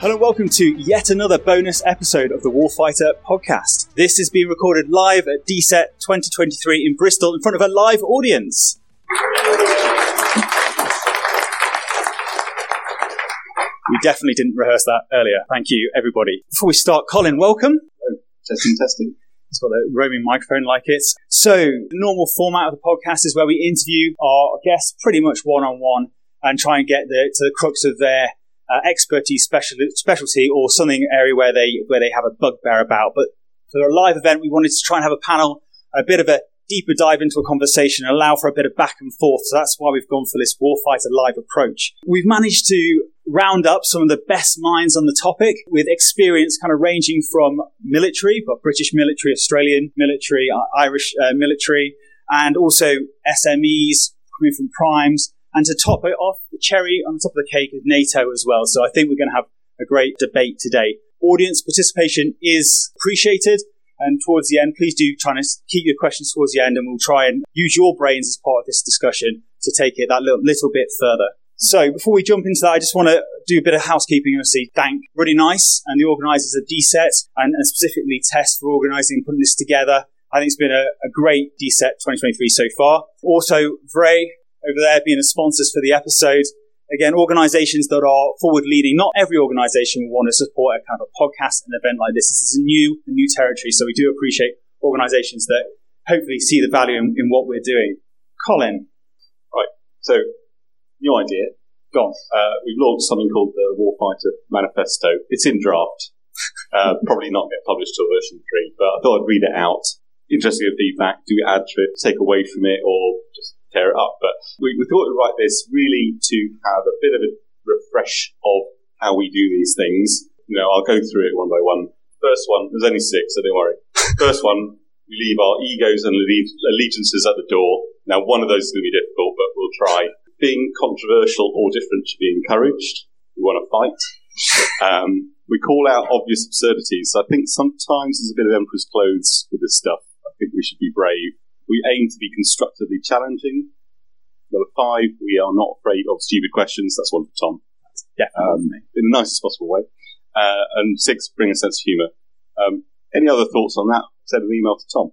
Hello, welcome to yet another bonus episode of the Warfighter podcast. This is being recorded live at DSET 2023 in Bristol in front of a live audience. We definitely didn't rehearse that earlier. Thank you, everybody. Before we start, Colin, welcome. Oh, testing. It's got a roaming microphone like it. So, the normal format of the podcast is where we interview our guests pretty much one-on-one and try and get to the crux of their expertise, specialty, or something area where they have a bugbear about. But for a live event, we wanted to try and have a panel, a bit of a deeper dive into a conversation, and allow for a bit of back and forth. So that's why we've gone for this Warfighter Live approach. We've managed to round up some of the best minds on the topic with experience kind of ranging from military, but British military, Australian military, Irish military, and also SMEs coming from primes. And to top it off, the cherry on top of the cake is NATO as well. So I think we're going to have a great debate today. Audience participation is appreciated. And towards the end, please do try and keep your questions towards the end, and we'll try and use your brains as part of this discussion to take it that little bit further. So before we jump into that, I just want to do a bit of housekeeping and say thank Ruddy Nice and the organisers of DSET and specifically TESS for organising and putting this together. I think it's been a great DSET 2023 so far. Also, VRAI over there being the sponsors for the episode. Again, organisations that are forward-leading. Not every organisation will want to support a kind of podcast, an event like this. This is a new territory, so we do appreciate organisations that hopefully see the value in what we're doing. Colin. Right, so new idea. Gone. We've launched something called the Warfighter Manifesto. It's in draft. Probably not get published till version 3, but I thought I'd read it out. Interested in feedback. Do we add to it, take away from it, or just tear it up? But we thought we'd write this really to have a bit of a refresh of how we do these things. You know, I'll go through it one by one. First one, there's only 6, so don't worry. First one, we leave our egos and allegiances at the door. Now, one of those is going to be difficult, but we'll try. Being controversial or different should be encouraged. We want to fight. We call out obvious absurdities. So I think sometimes there's a bit of emperor's clothes with this stuff. I think we should be brave. We aim to be constructively challenging. Number 5, we are not afraid of stupid questions. That's one for Tom. Definitely. In the nicest possible way. And 6, bring a sense of humour. Any other thoughts on that? Send an email to Tom.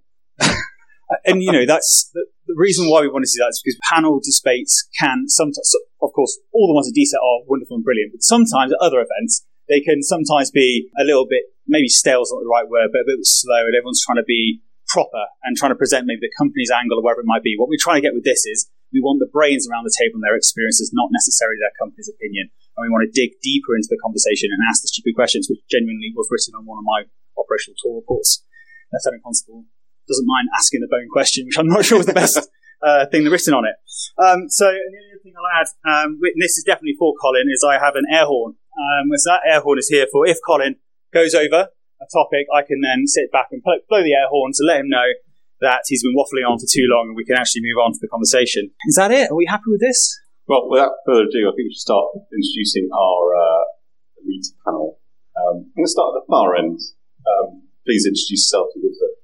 And, you know, that's the reason why we want to see that is because panel debates can sometimes, of course, all the ones at DSET are wonderful and brilliant, but sometimes at other events, they can sometimes be a little bit, maybe stale is not the right word, but a bit slow, and everyone's trying to be proper and trying to present maybe the company's angle or whatever it might be. What we're trying to get with this is we want the brains around the table and their experiences, not necessarily their company's opinion. And we want to dig deeper into the conversation and ask the stupid questions, which genuinely was written on one of my operational tour reports. Lieutenant Constable doesn't mind asking the bone question, which I'm not sure was the best thing written on it. So the only thing I'll add, and this is definitely for Colin, is I have an air horn. So that air horn is here for if Colin goes over a topic, I can then sit back and blow the air horn to let him know that he's been waffling on for too long and we can actually move on to the conversation. Is that it? Are we happy with this? Well, without further ado, I think we should start introducing our elite panel. I'm going to start at the far end. Please introduce yourself and give us a...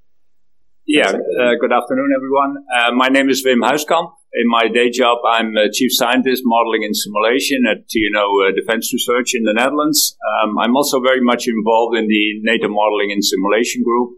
Yeah, good afternoon, everyone. My name is Wim Huiskamp. In my day job, I'm a chief scientist, modeling and simulation at TNO Defence Research in the Netherlands. I'm also very much involved in the NATO modeling and simulation group,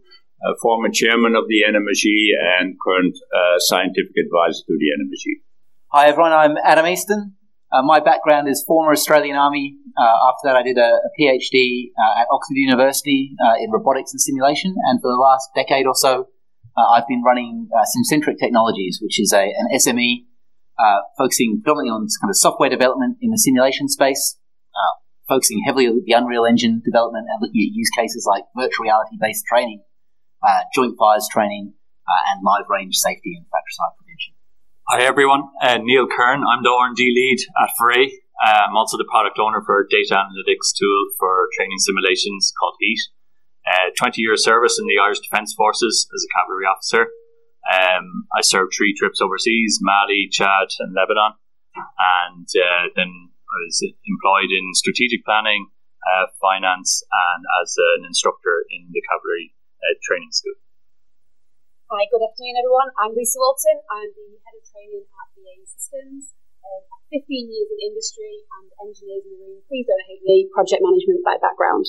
former chairman of the NMSG and current scientific advisor to the NMSG. Hi, everyone. I'm Adam Easton. My background is former Australian Army. After that, I did a PhD at Oxford University in robotics and simulation. And for the last decade or so, I've been running Simcentric Technologies, which is an SME focusing predominantly on kind of software development in the simulation space, focusing heavily on the Unreal Engine development and looking at use cases like virtual reality-based training, joint fires training, and live range safety and fratricide prevention. Hi, everyone. Neil Curran. I'm the R&D lead at VRAI. I'm also the product owner for a data analytics tool for training simulations called HEAT. 20-year service in the Irish Defence Forces as a cavalry officer. I served 3 trips overseas, Mali, Chad and Lebanon. And then I was employed in strategic planning, finance and as an instructor in the cavalry training school. Hi, good afternoon everyone. I'm Lucy Walton. I'm the head of training at BAE Systems. I 15 years in industry and engineers in the room, please don't hate me, project management by background.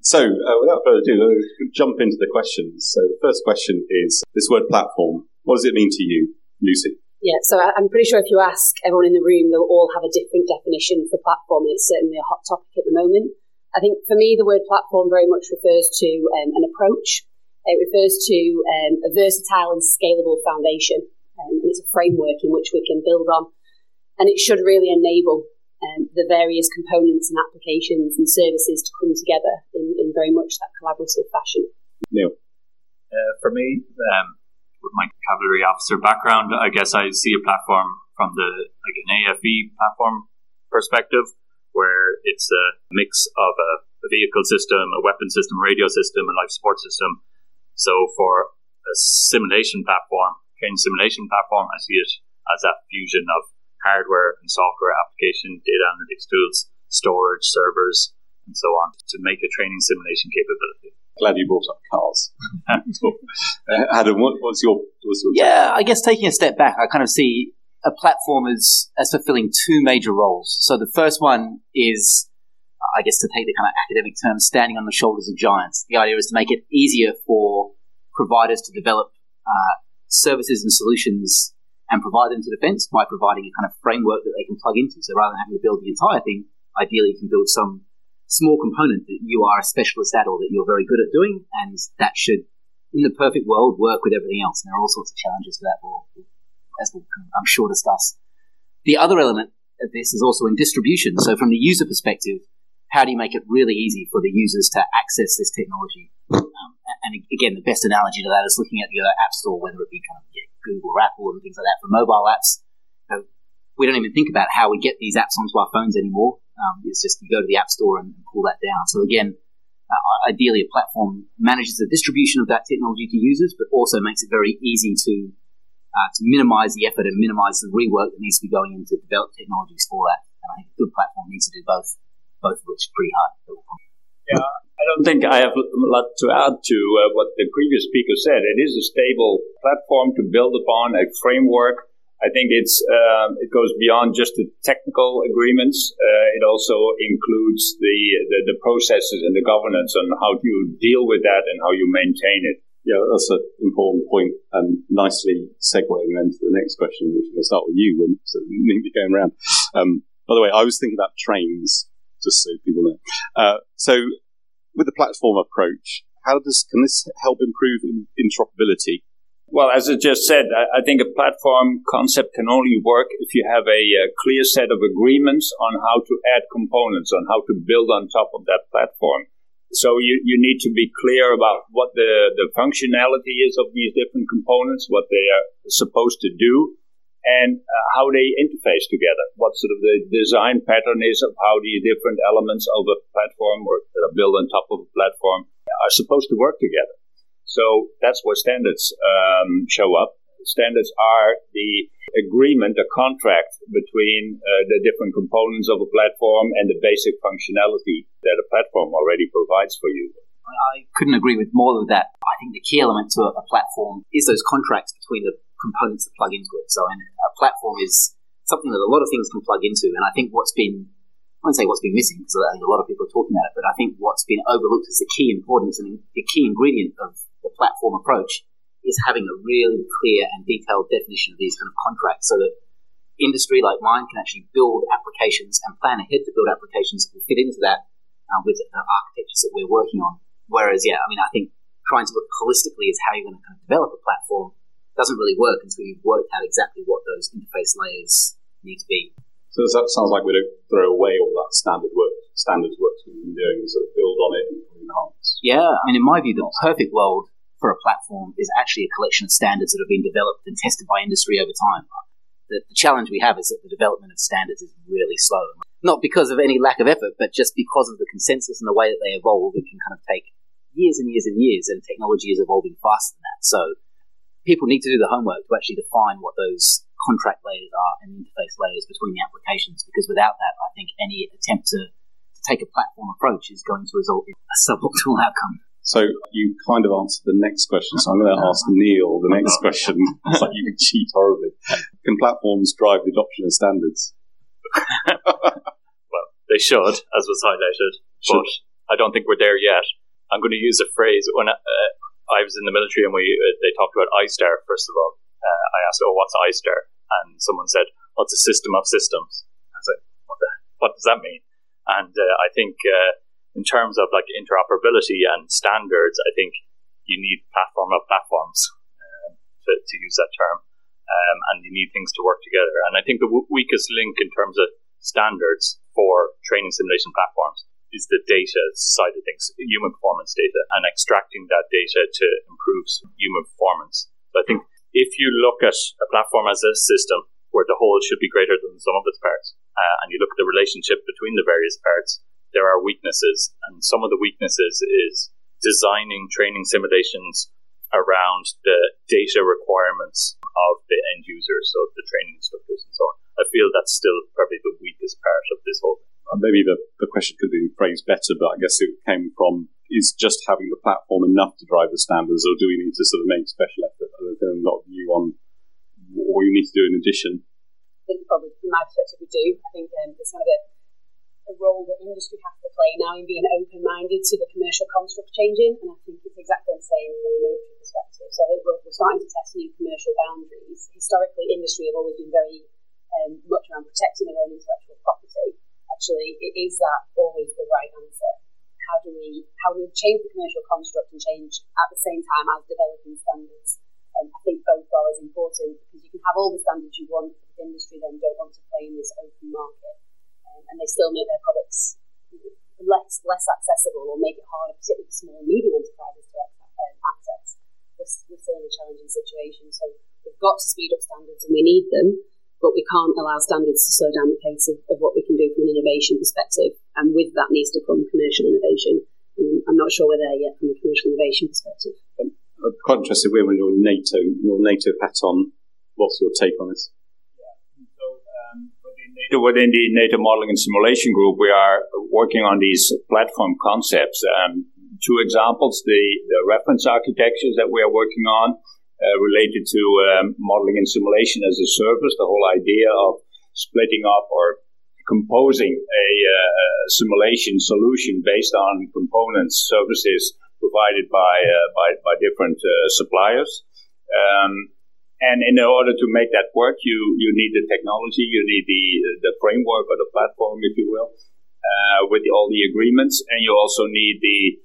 So, without further ado, let's jump into the questions. So, the first question is, this word platform, what does it mean to you, Lucy? Yeah, so I'm pretty sure if you ask everyone in the room, they'll all have a different definition for platform, and it's certainly a hot topic at the moment. I think for me, the word platform very much refers to an approach. It refers to a versatile and scalable foundation, and it's a framework in which we can build on. And it should really enable the various components and applications and services to come together in very much that collaborative fashion. Neil? For me, with my cavalry officer background, I guess I see a platform from an AFE platform perspective, where it's a mix of a vehicle system, a weapon system, radio system, and life support system. So for a simulation platform, training simulation platform, I see it as that fusion of hardware and software application, data analytics tools, storage, servers, and so on, to make a training simulation capability. Glad you brought up cars. Adam, what's your Yeah, I guess taking a step back, I kind of see a platform as fulfilling two major roles. So the first one is, I guess to take the kind of academic term, standing on the shoulders of giants. The idea is to make it easier for providers to develop services and solutions and provide them to defence by providing a kind of framework that they can plug into. So rather than having to build the entire thing, ideally you can build some small component that you are a specialist at or that you're very good at doing, and that should, in the perfect world, work with everything else. And there are all sorts of challenges for that, as we'll, I'm sure, discuss. The other element of this is also in distribution. So from the user perspective, how do you make it really easy for the users to access this technology? And again, the best analogy to that is looking at your app store, whether it be kind of Google or Apple and things like that for mobile apps. You know, we don't even think about how we get these apps onto our phones anymore. It's just you go to the app store and pull that down. So again, ideally a platform manages the distribution of that technology to users, but also makes it very easy to minimize the effort and minimize the rework that needs to be going into develop technologies for that. And I think a good platform needs to do both of which is pretty hard. Yeah, I don't think I have a lot to add to what the previous speaker said. It is a stable platform to build upon, a framework. I think it goes beyond just the technical agreements. It also includes the processes and the governance on how you deal with that and how you maintain it. Yeah, that's an important point, and nicely segueing then to the next question, which I'm going to start with you, Wim, so we need to be going around. By the way, I was thinking about trains, just so people know. So with the platform approach, can this help improve interoperability? Well, as I just said, I think a platform concept can only work if you have a clear set of agreements on how to add components, on how to build on top of that platform. So you need to be clear about what the functionality is of these different components, what they are supposed to do, and how they interface together, what sort of the design pattern is of how the different elements of a platform or that are built on top of a platform are supposed to work together. So that's where standards show up. Standards are the agreement, the contract between the different components of a platform and the basic functionality that a platform already provides for you. I couldn't agree with more than that. I think the key element to a platform is those contracts between the components that plug into it. So a platform is something that a lot of things can plug into. And I think I won't say what's been missing, because I think a lot of people are talking about it, but I think what's been overlooked is the key importance and the key ingredient of the platform approach is having a really clear and detailed definition of these kind of contracts, so that industry like mine can actually build applications and plan ahead to build applications that will fit into that with the architectures that we're working on. Whereas, I think trying to look holistically at how you're going to kind of develop a platform doesn't really work until you've worked out exactly what those interface layers need to be. So that sounds like we don't throw away all that standards work we've been doing, and sort of build on it and enhance. Yeah, I mean, in my view, the perfect world for a platform is actually a collection of standards that have been developed and tested by industry over time. The challenge we have is that the development of standards is really slow, not because of any lack of effort, but just because of the consensus and the way that they evolve. It can kind of take years and years and years, and technology is evolving faster than that. So people need to do the homework to actually define what those contract layers are and interface layers between the applications, because without that, I think any attempt to take a platform approach is going to result in a suboptimal outcome. So you kind of answered the next question, so I'm going to ask Neil the next question. It's like you can cheat horribly. Can platforms drive the adoption of standards? Well, they should, as was highlighted, but I don't think we're there yet. I'm going to use a phrase. When I was in the military, and they talked about ISTAR, first of all. I asked, oh, what's ISTAR? And someone said, well, it's a system of systems. I was like, what does that mean? And I think in terms of like interoperability and standards, I think you need platform of platforms to use that term. And you need things to work together. And I think the weakest link in terms of standards for training simulation platforms is the data side of things, human performance data, and extracting that data to improve human performance. So I think if you look at a platform as a system where the whole should be greater than the sum of its parts, and you look at the relationship between the various parts, there are weaknesses. And some of the weaknesses is designing training simulations around the data requirements of the end users, so the training instructors and so on. I feel that's still probably the weakest part of this whole thing. Maybe the question could be phrased better, but I guess it came from, is just having the platform enough to drive the standards, or do we need to sort of make special effort? There's a lot of view on what you need to do in addition. I think probably from my perspective we do. I think there's kind of a role that industry has to play now in being open-minded to the commercial construct changing, and I think it's exactly the same from a military perspective. So I think we're starting to test new commercial boundaries. Historically, industry have always been very much around protecting their own intellectual property. Actually, is that always the right answer? How do we change the commercial construct and change at the same time as developing standards? And I think both are as important, because you can have all the standards you want, but the industry then don't want to play in this open market. And they still make their products less accessible, or make it harder, particularly for small and medium enterprises, to access. We're still in a challenging situation, so we've got to speed up standards, and we need them, but we can't allow standards to slow down the pace of what we can do from an innovation perspective, and with that needs to come commercial innovation. And I'm not sure we're there yet from a commercial innovation perspective. I'm quite interested in your NATO hat on. What's your take on this? Within the NATO Modeling and Simulation Group, we are working on these platform concepts. Two examples, the reference architectures that we are working on related to modeling and simulation as a service, the whole idea of splitting up or composing a simulation solution based on components, services provided by different suppliers. And in order to make that work, you need the technology, you need the framework or the platform, if you will, with all the agreements, and you also need the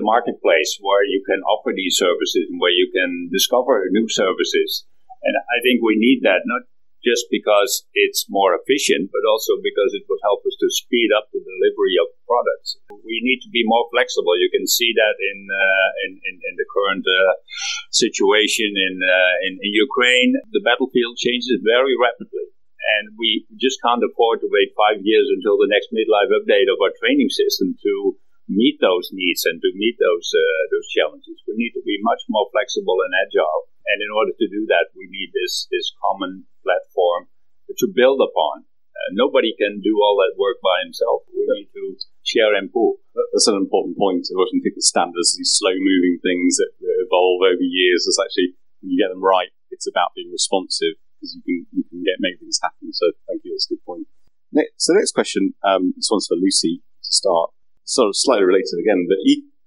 marketplace where you can offer these services and where you can discover new services. And I think we need that not just because it's more efficient, but also because it will help us to speed up the delivery of products. We need to be more flexible. You can see that in the current situation in Ukraine. The battlefield changes very rapidly, and we just can't afford to wait 5 years until the next midlife update of our training system to meet those needs and to meet those challenges. We need to be much more flexible and agile. And in order to do that, we need this common platform to build upon. Nobody can do all that work by himself. We need to share and pool. That's an important point. I often think the standards, these slow-moving things that evolve over years, is actually, when you get them right, it's about being responsive, because you can make things happen. So thank you, that's a good point. So next question, this one's for Lucy to start. Sort of slightly related again, but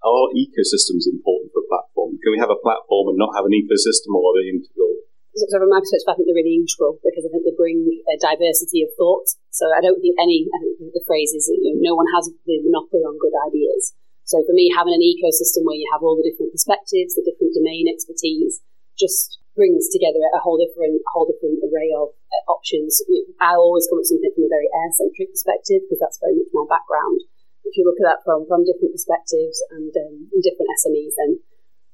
are ecosystems important for a platform? Can we have a platform and not have an ecosystem, or are they integral? So from my perspective, I think they're really integral, because I think they bring a diversity of thought. So I think the phrase is, no one has the monopoly on good ideas. So for me, having an ecosystem where you have all the different perspectives, the different domain expertise, just brings together a whole different array of options. I always come at something from a very air-centric perspective, because that's very much my background. If you look at that from different perspectives and different SMEs, then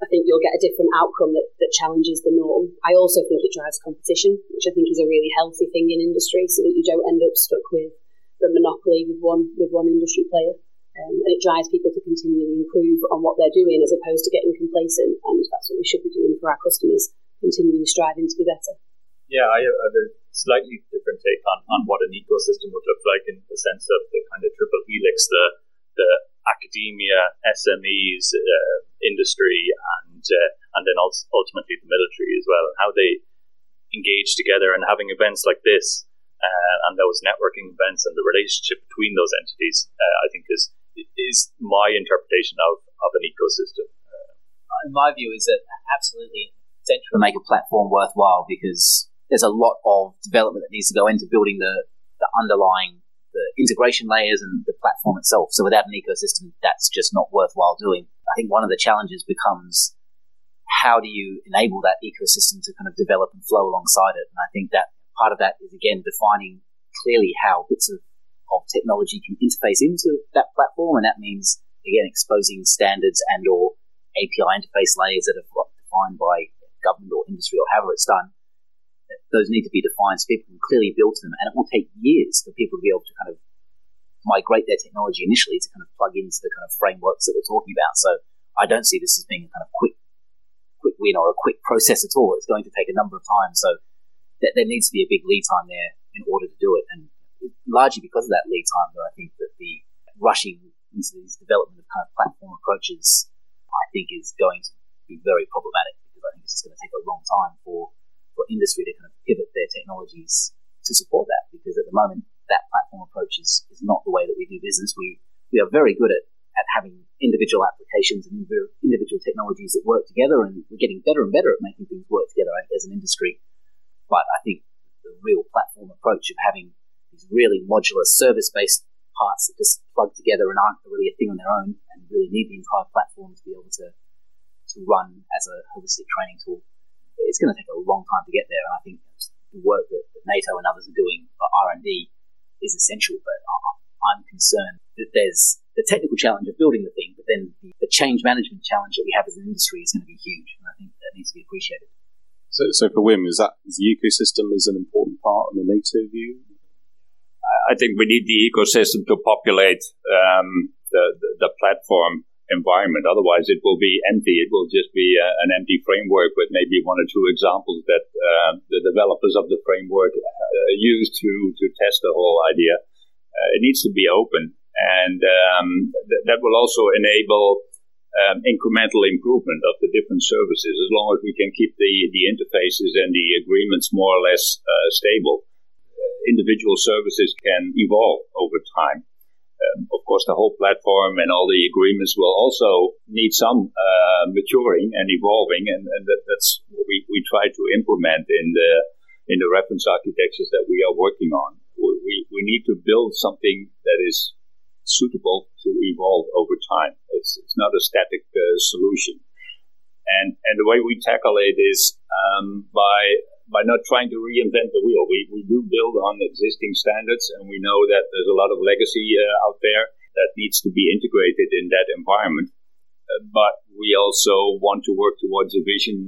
I think you'll get a different outcome that challenges the norm. I also think it drives competition, which I think is a really healthy thing in industry, so that you don't end up stuck with the monopoly with one industry player. And it drives people to continually improve on what they're doing, as opposed to getting complacent. And that's what we should be doing for our customers, continually striving to be better. Yeah, I have a slightly different take on what an ecosystem would look like, in the sense of the kind of triple helix, the academia, SMEs, industry, and then also ultimately the military as well, and how they engage together and having events like this and those networking events and the relationship between those entities, I think is my interpretation of an ecosystem. My view is that absolutely essential to make a platform worthwhile, because there's a lot of development that needs to go into building the underlying the integration layers and the platform itself. So without an ecosystem, that's just not worthwhile doing. I think one of the challenges becomes how do you enable that ecosystem to kind of develop and flow alongside it? And I think that part of that is, again, defining clearly how bits of technology can interface into that platform. And that means, again, exposing standards and or API interface layers that are defined by government or industry or however it's done. Those need to be defined so people can clearly build them. And it will take years for people to be able to kind of migrate their technology initially to kind of plug into the kind of frameworks that we're talking about. So I don't see this as being a kind of quick win or a quick process at all. It's going to take a number of times. So there needs to be a big lead time there in order to do it. And largely because of that lead time, though, I think that the rushing into these development of kind of platform approaches, I think, is going to be very problematic, because I think it's just going to take a long time for industry to kind of pivot their technologies to support that, because at the moment that platform approach is not the way that we do business. We are very good at having individual applications and individual technologies that work together, and we're getting better and better at making things work together as an industry. But I think the real platform approach of having these really modular service-based parts that just plug together and aren't really a thing on their own and really need the entire platform to be able to run as a holistic training tool, it's going to take a long time to get there. And I think the work that NATO and others are doing for R&D is essential, but I'm concerned that there's the technical challenge of building the thing, but then the change management challenge that we have as an industry is going to be huge, and I think that needs to be appreciated. So for Wim, is the ecosystem is an important part of the NATO view? I think we need the ecosystem to populate the platform environment. Otherwise, it will be empty. It will just be an empty framework with maybe one or two examples that the developers of the framework use to test the whole idea. It needs to be open, and that will also enable incremental improvement of the different services, as long as we can keep the interfaces and the agreements more or less stable. Individual services can evolve over time. Of course, the whole platform and all the agreements will also need some maturing and evolving, and that's what we try to implement in the reference architectures that we are working on. We need to build something that is suitable to evolve over time. It's not a static solution, and the way we tackle it is by not trying to reinvent the wheel. We do build on existing standards, and we know that there's a lot of legacy out there that needs to be integrated in that environment, but we also want to work towards a vision,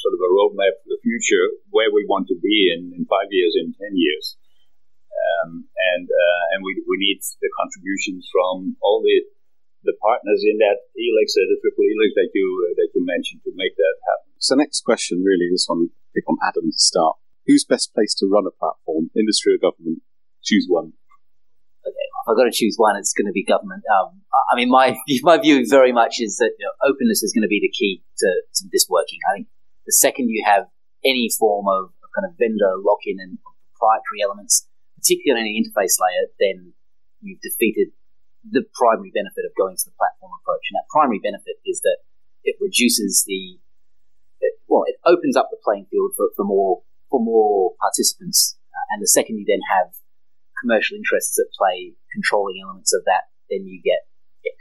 sort of a roadmap for the future, where we want to be in 5 years, in 10 years. And we need the contributions from all the partners in that helix, the triple helix that you mentioned, to make that happen. So next question, really, this one, pick on Adam to start. Who's best placed to run a platform, industry or government? Choose one. Okay, if I've got to choose one, it's going to be government. I mean, my view very much is that, you know, openness is going to be the key to this working. I think the second you have any form of kind of vendor lock-in and proprietary elements, particularly on any interface layer, then you've defeated the primary benefit of going to the platform approach. And that primary benefit is that it reduces it opens up the playing field for more participants. And the second you then have commercial interests at play, controlling elements of that, then you get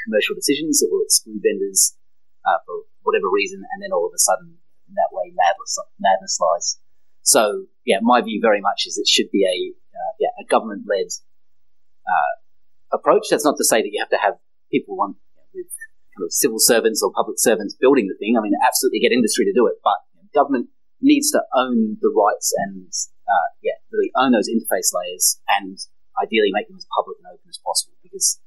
commercial decisions that will exclude vendors for whatever reason, and then all of a sudden, in that way, madness lies. So, yeah, my view very much is it should be a government-led approach. That's not to say that you have to have people with kind of civil servants or public servants building the thing. I mean, absolutely get industry to do it, but government needs to own the rights and really own those interface layers, and ideally make them as public and open as possible, because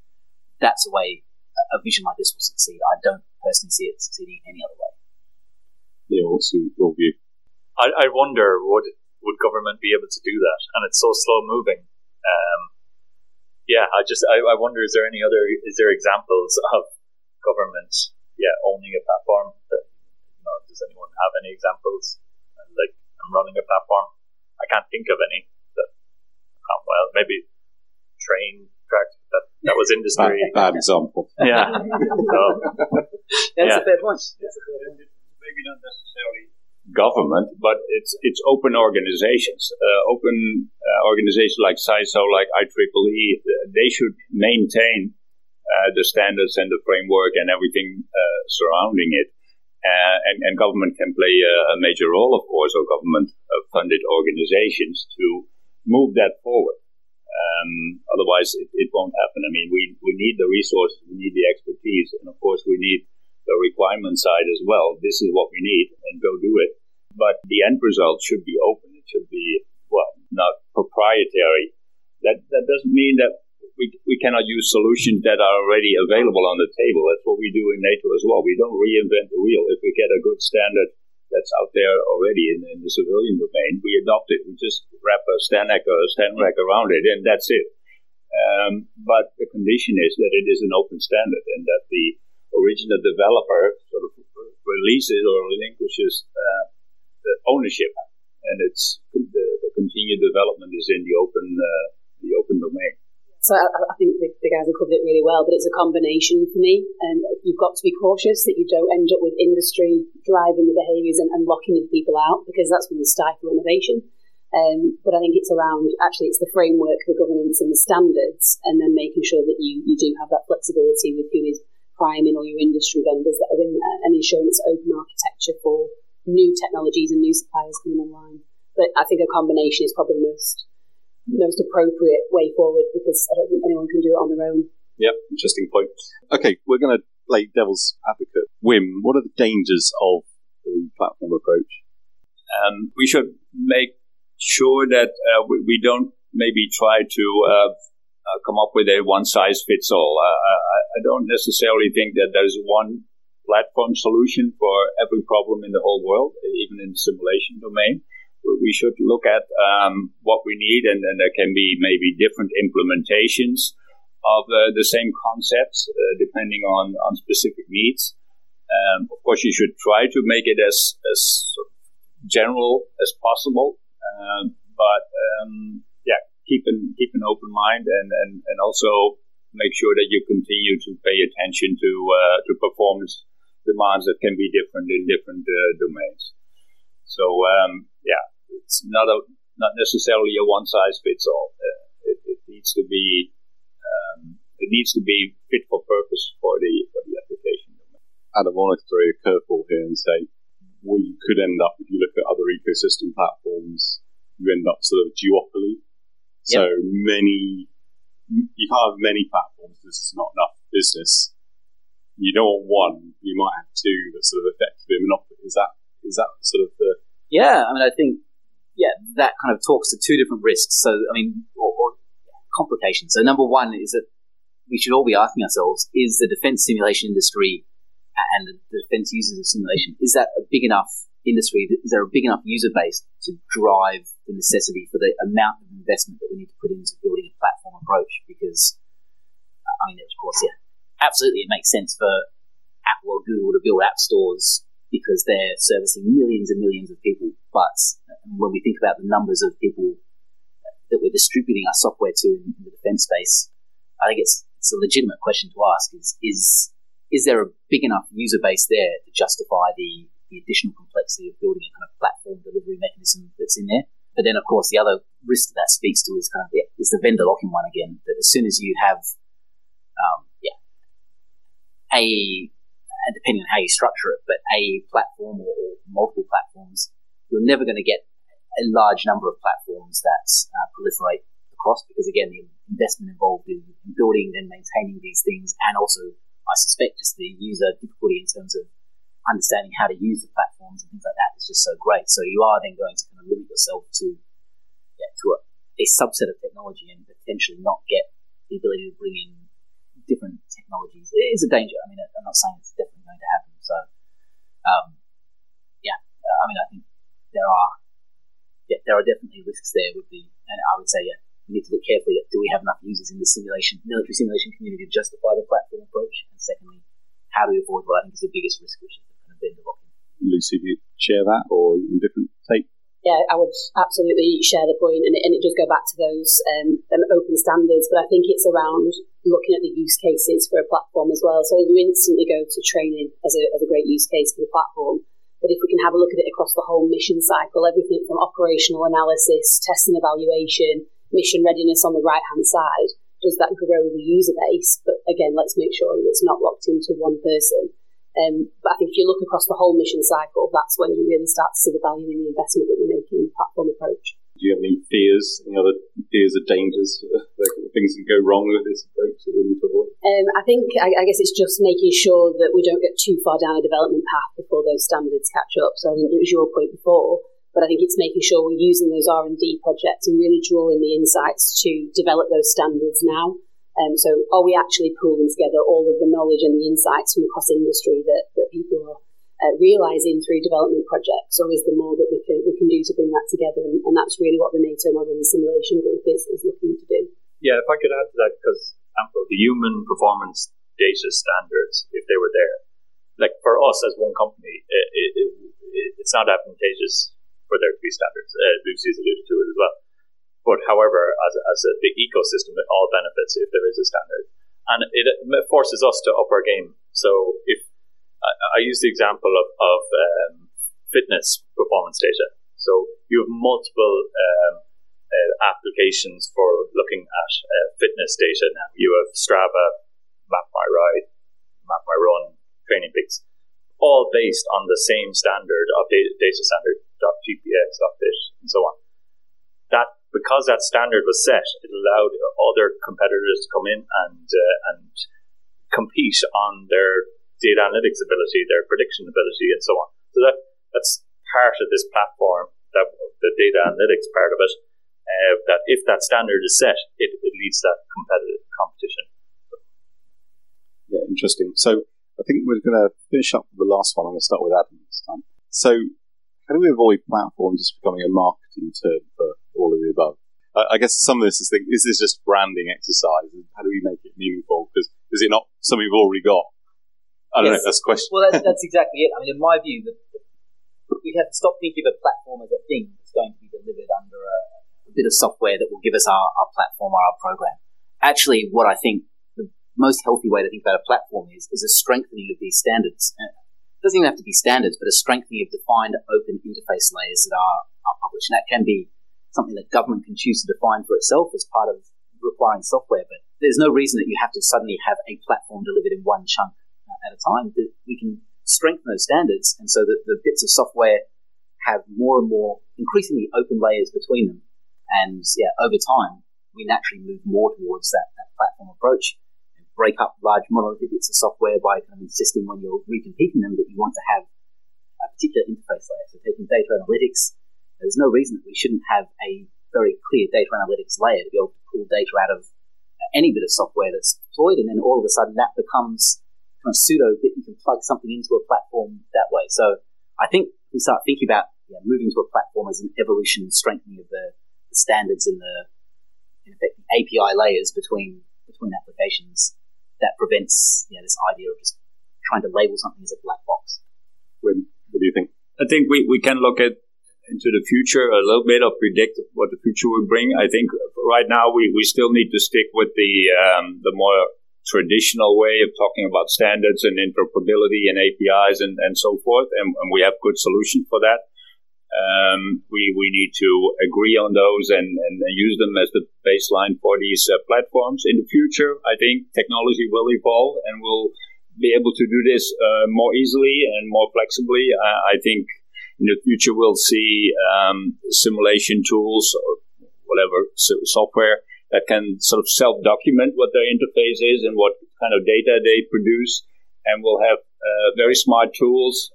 that's the way a vision like this will succeed. I don't personally see it succeeding any other way. Yeah, also your view. I wonder, would government be able to do that? And it's so slow moving. I wonder, is there examples of government owning a platform? That, you know, does anyone have any examples? Like, I'm a platform. I can't think of any that come well. Maybe train tracks, but that was industry. Bad example. Yeah. So, that's a bad one. Maybe not necessarily government, but it's open organizations. Organizations like CISO, like IEEE, they should maintain the standards and the framework and everything surrounding it. And government can play a major role, of course, or government-funded organizations to move that forward. Otherwise, it won't happen. I mean, we need the resources, we need the expertise, and of course, we need the requirement side as well. This is what we need, and go do it. But the end result should be open. It should be, well, not proprietary. That doesn't mean that we cannot use solutions that are already available on the table. That's what we do in NATO as well. We don't reinvent the wheel. If we get a good standard that's out there already in the civilian domain, we adopt it. We just wrap a STANAG or a STANREC around it, and that's it. But the condition is that it is an open standard, and that the original developer sort of releases or relinquishes the ownership, and it's the continued development is in the open domain. So I think the guys have covered it really well, but it's a combination for me. You've got to be cautious that you don't end up with industry driving the behaviours and locking the people out, because that's when you stifle innovation. But I think it's around, actually, it's the framework, the governance and the standards, and then making sure that you do have that flexibility with who is priming all your industry vendors that are in there, and ensuring it's open architecture for new technologies and new suppliers coming online. But I think a combination is probably the most appropriate way forward, because I don't think anyone can do it on their own. Yep, interesting point. Okay, we're going to play devil's advocate. Wim, what are the dangers of the platform approach? We should make sure that we don't maybe try to come up with a one-size-fits-all. I don't necessarily think that there's one platform solution for every problem in the whole world, even in the simulation domain. We should look at what we need, and there can be maybe different implementations of the same concepts depending on specific needs. Of course, you should try to make it as general as possible, but keep an open mind and also make sure that you continue to pay attention to performance demands that can be different in different domains. So it's not necessarily a one size fits all. It needs to be fit for purpose for the application. Adam, I want to throw a curveball here and say, well, you could end up, if you look at other ecosystem platforms, you end up sort of a duopoly. Yep. So you can't have many platforms. This is not enough business. You don't want one. You might have two that sort of effectively monopoly. Is that sort of the... Yeah, I mean, I think, that kind of talks to two different risks. So, I mean, or complications. So number one is that we should all be asking ourselves, is the defence simulation industry and the defence users of simulation, is that a big enough industry? Is there a big enough user base to drive the necessity for the amount of investment that we need to put into building a platform approach? Because, I mean, of course, absolutely it makes sense for Apple or Google to build app stores, because they're servicing millions and millions of people. But when we think about the numbers of people that we're distributing our software to in the defense space, I think it's a legitimate question to ask, is there a big enough user base there to justify the additional complexity of building a kind of platform delivery mechanism that's in there? But then, of course, the other risk that speaks to is kind of is the vendor locking one again, that as soon as you have and depending on how you structure it, but a platform or multiple platforms, you're never going to get a large number of platforms that proliferate across, because, again, the investment involved in building and maintaining these things, and also, I suspect, just the user difficulty in terms of understanding how to use the platforms and things like that is just so great. So you are then going to kind of limit yourself to a subset of technology and potentially not get the ability to bring in different technologies. It is a danger. I mean, I'm not saying it's definitely going to happen. So, I mean, I think there are definitely risks there with the, and I would say, you need to look carefully at, do we have enough users in the military simulation community to justify the platform approach? And secondly, how do we avoid what I think is the biggest risk, which is kind of vendor locking? Lucy, do you share that or indifferent take? yeah, I would absolutely share the point, and it does go back to those open standards, but I think it's around looking at the use cases for a platform as well. So you instantly go to training as a great use case for the platform, but if we can have a look at it across the whole mission cycle, everything from operational analysis, test and evaluation, mission readiness on the right-hand side, does that grow the user base? But again, let's make sure that it's not locked into one person. But I think if you look across the whole mission cycle, that's when you really start to see the value in the investment that you're making in the platform approach. Do you have any fears, any other fears or dangers, things that go wrong with this approach that we need to avoid? I think, I guess it's just making sure that we don't get too far down a development path before those standards catch up. So I think it was your point before, but I think it's making sure we're using those R&D projects and really drawing the insights to develop those standards now. So are we actually pooling together all of the knowledge and the insights from across industry that people are realising through development projects, or is there more that we can do to bring that together? And that's really what the NATO model and simulation group is looking to do. Yeah, if I could add to that, because for example, the human performance data standards, if they were there, like for us as one company, it's not advantageous for there to be standards. Lucy's alluded to it as well. But however, as a big ecosystem, it all benefits if there is a standard. And it forces us to up our game. So if I use the example of fitness performance data. So you have multiple applications for looking at fitness data now. You have Strava, Map My Ride, Map My Run, Training Peaks, all based on the same standard of data standard, .gpx.fit, and so on. That, because that standard was set, it allowed other competitors to come in and compete on their data analytics ability, their prediction ability, and so on. So that's part of this platform, that the data analytics part of it. That if that standard is set, it leads to that competitive competition. Yeah, interesting. So I think we're going to finish up with the last one. I'm going to start with Adam this time. So how do we avoid platforms just becoming a marketing term for all of the above? I guess some of this is this just branding exercise? And how do we make it meaningful? Because is it not something we've already got? I don't know, that's a question. Well, that's exactly it. I mean, in my view, we have to stop thinking of a platform as a thing that's going to be delivered under a bit of software that will give us our platform or our program. Actually, what I think the most healthy way to think about a platform is a strengthening of these standards. And it doesn't even have to be standards, but a strengthening of defined open interface layers that are published. And that can be something that government can choose to define for itself as part of requiring software, but there's no reason that you have to suddenly have a platform delivered in one chunk at a time. We can strengthen those standards, and so that the bits of software have more and more increasingly open layers between them. And yeah, over time, we naturally move more towards that platform approach and break up large monolithic bits of software by kind of insisting when you're recompeting them that you want to have a particular interface layer. So taking data analytics, there's no reason that we shouldn't have a very clear data analytics layer to be able to pull data out of any bit of software that's deployed, and then all of a sudden that becomes kind of pseudo that you can plug something into a platform that way. So I think we start thinking about moving to a platform as an evolution and strengthening of the standards and the API layers between applications. That prevents this idea of just trying to label something as a black box. Wim, what do you think? I think we can look at into the future a little bit, or predict what the future will bring. I think right now we still need to stick with the more traditional way of talking about standards and interoperability and APIs and so forth, and we have good solutions for that. We need to agree on those and use them as the baseline for these platforms. In the future, I think technology will evolve and we'll be able to do this more easily and more flexibly. I think in the future, we'll see simulation tools or whatever software that can sort of self-document what their interface is and what kind of data they produce. And we'll have very smart tools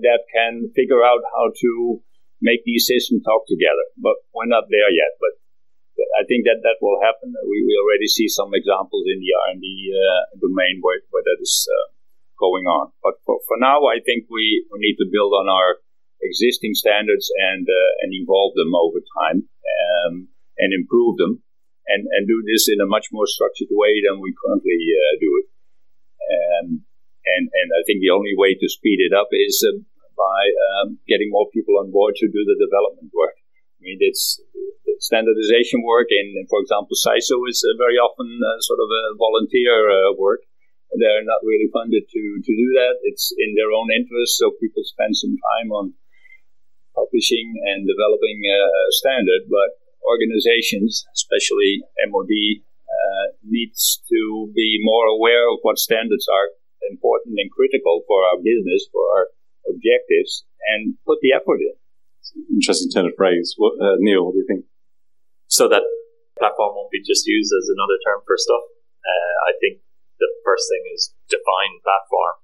that can figure out how to make these systems talk together. But we're not there yet. But I think that will happen. We already see some examples in the R&D domain where that is going on. But for now, I think we need to build on our existing standards and evolve them over time and improve them and do this in a much more structured way than we currently do it. And I think the only way to speed it up is by getting more people on board to do the development work. I mean, it's the standardization work in, for example, CISO is very often sort of a volunteer work. They're not really funded to do that. It's in their own interest, so people spend some time on publishing and developing a standard, but organizations, especially MOD, needs to be more aware of what standards are important and critical for our business, for our objectives, and put the effort in. Interesting turn of phrase. What, Neil, what do you think? So that platform won't be just used as another term for stuff. I think the first thing is define platform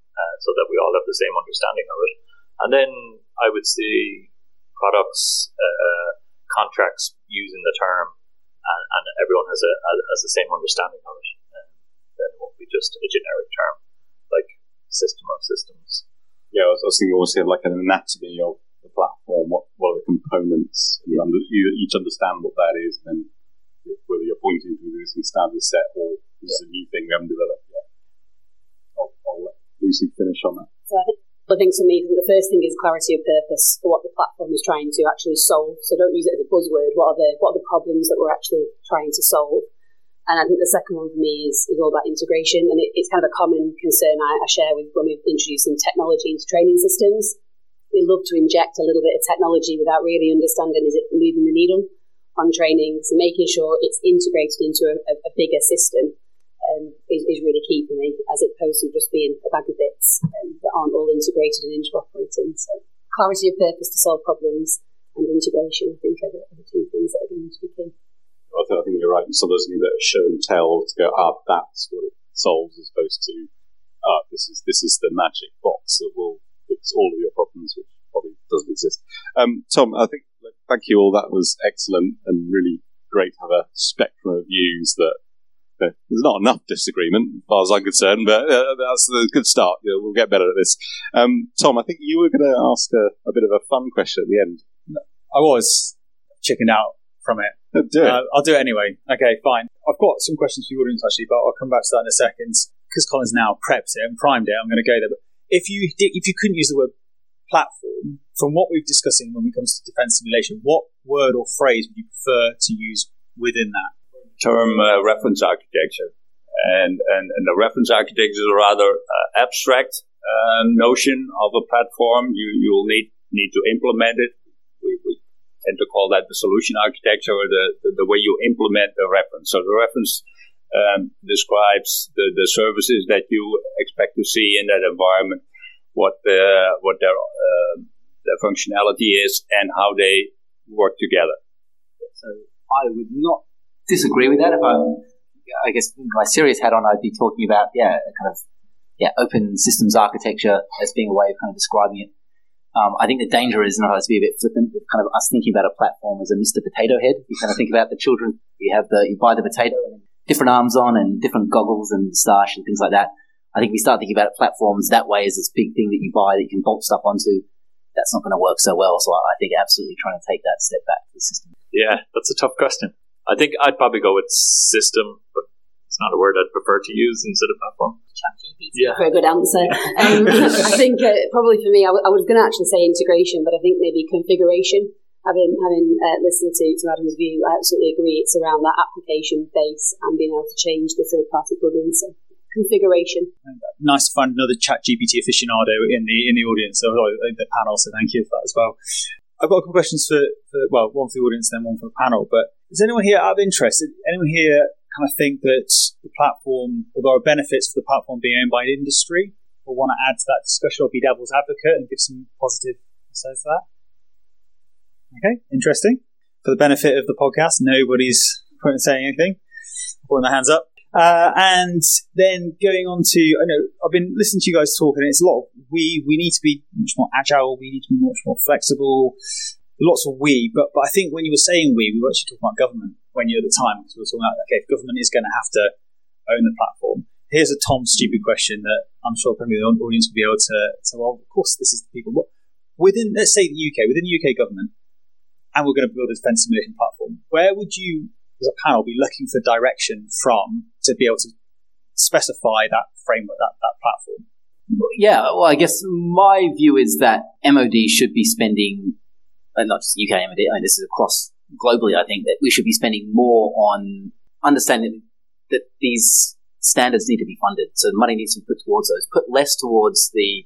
so that we all have the same understanding of it. And then I would see products, contracts using the term, and everyone has the same understanding of it. And then it won't be just a generic term like system of systems. Yeah, I was thinking also like an anatomy of the platform. What are the components? Yeah. You each understand what that is, and then whether you're pointing to the existing standard set or this is a new thing we haven't developed yet. I'll let Lucy finish on that. So I think I think for me, the first thing is clarity of purpose for what the platform is trying to actually solve. So don't use it as a buzzword. What are the problems that we're actually trying to solve? And I think the second one for me is all about integration. And it's kind of a common concern I share with when we're introducing technology into training systems. We love to inject a little bit of technology without really understanding, is it moving the needle on training? So making sure it's integrated into a bigger system is really key for me, as opposed to just being a bag of bits that aren't all integrated and interoperating. So clarity of purpose to solve problems and integration, I think, are the two things that are going to be key. I think you're right. So there's a bit of show and tell to go, that's what it solves, as opposed to, this is the magic box that will fix all of your problems, which probably doesn't exist. Tom, I think, thank you all. That was excellent and really great to have a spectrum of views that there's not enough disagreement, as far as I'm concerned, but that's a good start. You know, we'll get better at this. Tom, I think you were going to ask a bit of a fun question at the end. I was chickened out from it. Do it. I'll do it anyway. Okay, fine. I've got some questions for the audience, actually, but I'll come back to that in a second. Because Colin's now prepped it and primed it, I'm going to go there. But if you couldn't use the word platform, from what we've discussed when it comes to defence simulation, what word or phrase would you prefer to use within that? Term reference architecture, and the reference architecture is a rather abstract notion of a platform. You'll need to implement it. We tend to call that the solution architecture, or the way you implement the reference. So the reference describes the services that you expect to see in that environment, what their functionality is, and how they work together. So I would not disagree with that. If I guess my serious hat on, I'd be talking about open systems architecture as being a way of kind of describing it. I think the danger is not to be a bit flippant, kind of us thinking about a platform as a Mr. Potato Head. You kind of think about the children. You buy the potato, and different arms on, and different goggles, and moustache, and things like that. I think we start thinking about platforms that way as this big thing that you buy that you can bolt stuff onto. That's not going to work so well. So I think absolutely trying to take that step back to the system. Yeah, that's a tough question. I think I'd probably go with system, but it's not a word I'd prefer to use instead of platform. ChatGPT for a good answer. I think probably for me, I was going to actually say integration, but I think maybe configuration. Having listened to Adam's view, I absolutely agree. It's around that application base and being able to change the third-party plugins. So configuration. Nice to find another ChatGPT aficionado in the audience, or the panel. So thank you for that as well. I've got a couple of questions for one for the audience, then one for the panel. But is anyone here out of interest? Anyone here kind of think that the platform, or there are benefits for the platform being owned by an industry, or want to add to that discussion, or be devil's advocate and give some positive insights to that? Okay, interesting. For the benefit of the podcast, nobody's saying anything. Putting their hands up. And then going on to, I know I've been listening to you guys talk, and it's a lot of we need to be much more agile, we need to be much more flexible, lots of we, but I think when you were saying we were actually talking about government when you at the time, because we were talking about, okay, if government is going to have to own the platform. Here's a Tom stupid question that I'm sure probably the audience will be able to well, of course this is the people. What, within, let's say the UK government, and we're going to build a defence simulation platform, where would you as a panel be looking for direction from to be able to specify that framework, that platform? Yeah, well, I guess my view is that MOD should be spending, and not just UK MOD, I mean, this is across globally, I think, that we should be spending more on understanding that these standards need to be funded. So the money needs to be put towards those. Put less towards the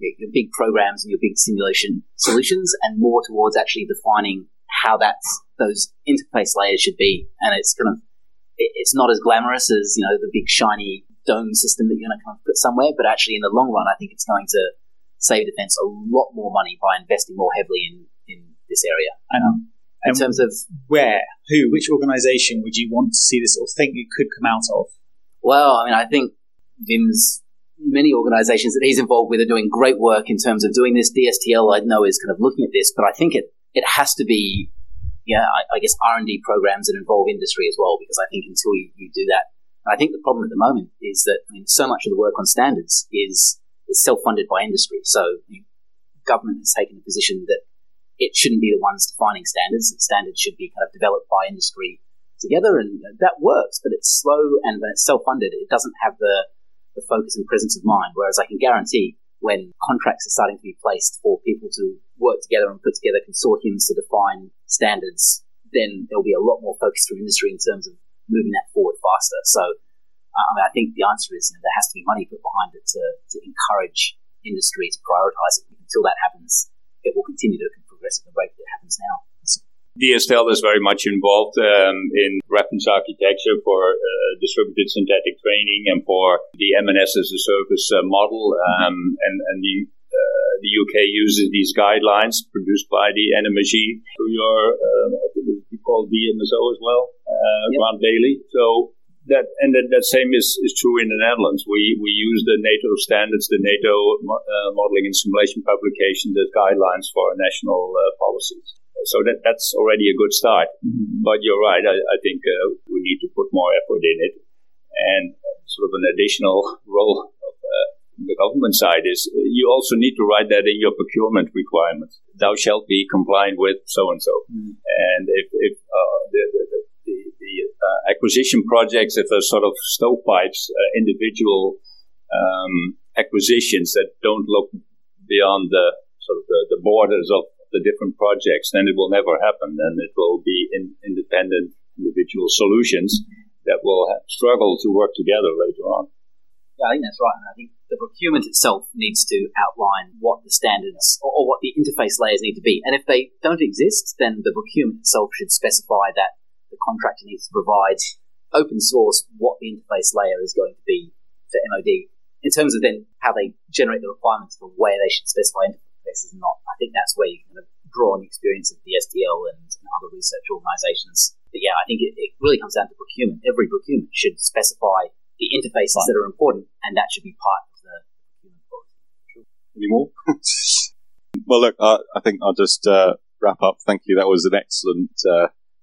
your big programs and your big simulation solutions and more towards actually defining how that's, those interface layers should be. And it's kind of, it's not as glamorous as, you know, the big shiny dome system that you're going to kind of put somewhere, but actually in the long run, I think it's going to save defense a lot more money by investing more heavily in this area. I know. In terms of where, who, which organization would you want to see this or think you could come out of? Well, I mean, I think Vim's many organizations that he's involved with are doing great work in terms of doing this. DSTL, I know, is kind of looking at this, but I think it has to be, I guess R&D programs that involve industry as well, because I think until you do that, I think the problem at the moment is that, I mean, so much of the work on standards is self-funded by industry. So government has taken a position that it shouldn't be the ones defining standards, that standards should be kind of developed by industry together, and that works, but it's slow, and when it's self-funded, it doesn't have the focus and presence of mind, whereas I can guarantee when contracts are starting to be placed for people to work together and put together consortiums to define standards, then there'll be a lot more focus from industry in terms of moving that forward faster. So I think the answer is there has to be money put behind it to encourage industry to prioritise it. Until that happens, it will continue to progress at the rate that it happens now. DSTL is very much involved in reference architecture for distributed synthetic training and for the M&S as a service model. And the UK uses these guidelines produced by the NMSG through your, I think it's called DMSO as well, yep. Grant Bailey. So that same is true in the Netherlands. We use the NATO standards, the NATO modeling and simulation publications as guidelines for our national policies. So that's already a good start. Mm-hmm. But you're right, I think we need to put more effort in it. And sort of an additional role of the government side is you also need to write that in your procurement requirements. Thou shalt be compliant with so-and-so. Mm-hmm. And if the acquisition projects, if they're sort of stovepipes, individual acquisitions that don't look beyond the sort of the borders of the different projects, then it will never happen, and it will be independent individual solutions that will struggle to work together later on. Yeah, I think that's right. And I think the procurement itself needs to outline what the standards or what the interface layers need to be. And if they don't exist, then the procurement itself should specify that the contractor needs to provide open source what the interface layer is going to be for MOD. In terms of then how they generate the requirements for where they should specify interfaces and not, I think that's where you kind of draw on the experience of DSTL and other research organisations. But yeah, I think it really comes down to procurement. Every procurement should specify the interfaces that are important, and that should be part of the procurement policy. Cool. Any more? Well, look, I think I'll just wrap up. Thank you. That was an excellent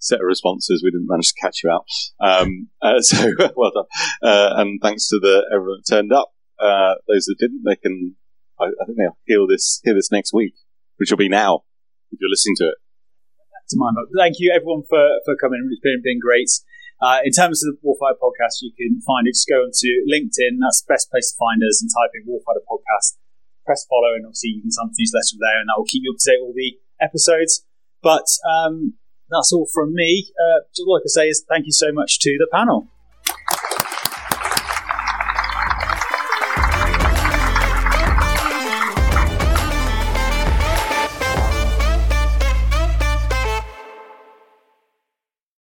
set of responses. We didn't manage to catch you out. So well done. And thanks to everyone that turned up. Those that didn't, they can, I think they'll hear this next week, which will be now if you're listening to it. That's my vote. Thank you everyone for coming. It's been great. In terms of the Warfighter podcast, you can find it. Just go onto LinkedIn. That's the best place to find us, and type in Warfighter podcast. Press follow, and obviously you can sign up for the newsletter there, and that will keep you up to date all the episodes. But that's all from me. All I can say is thank you so much to the panel.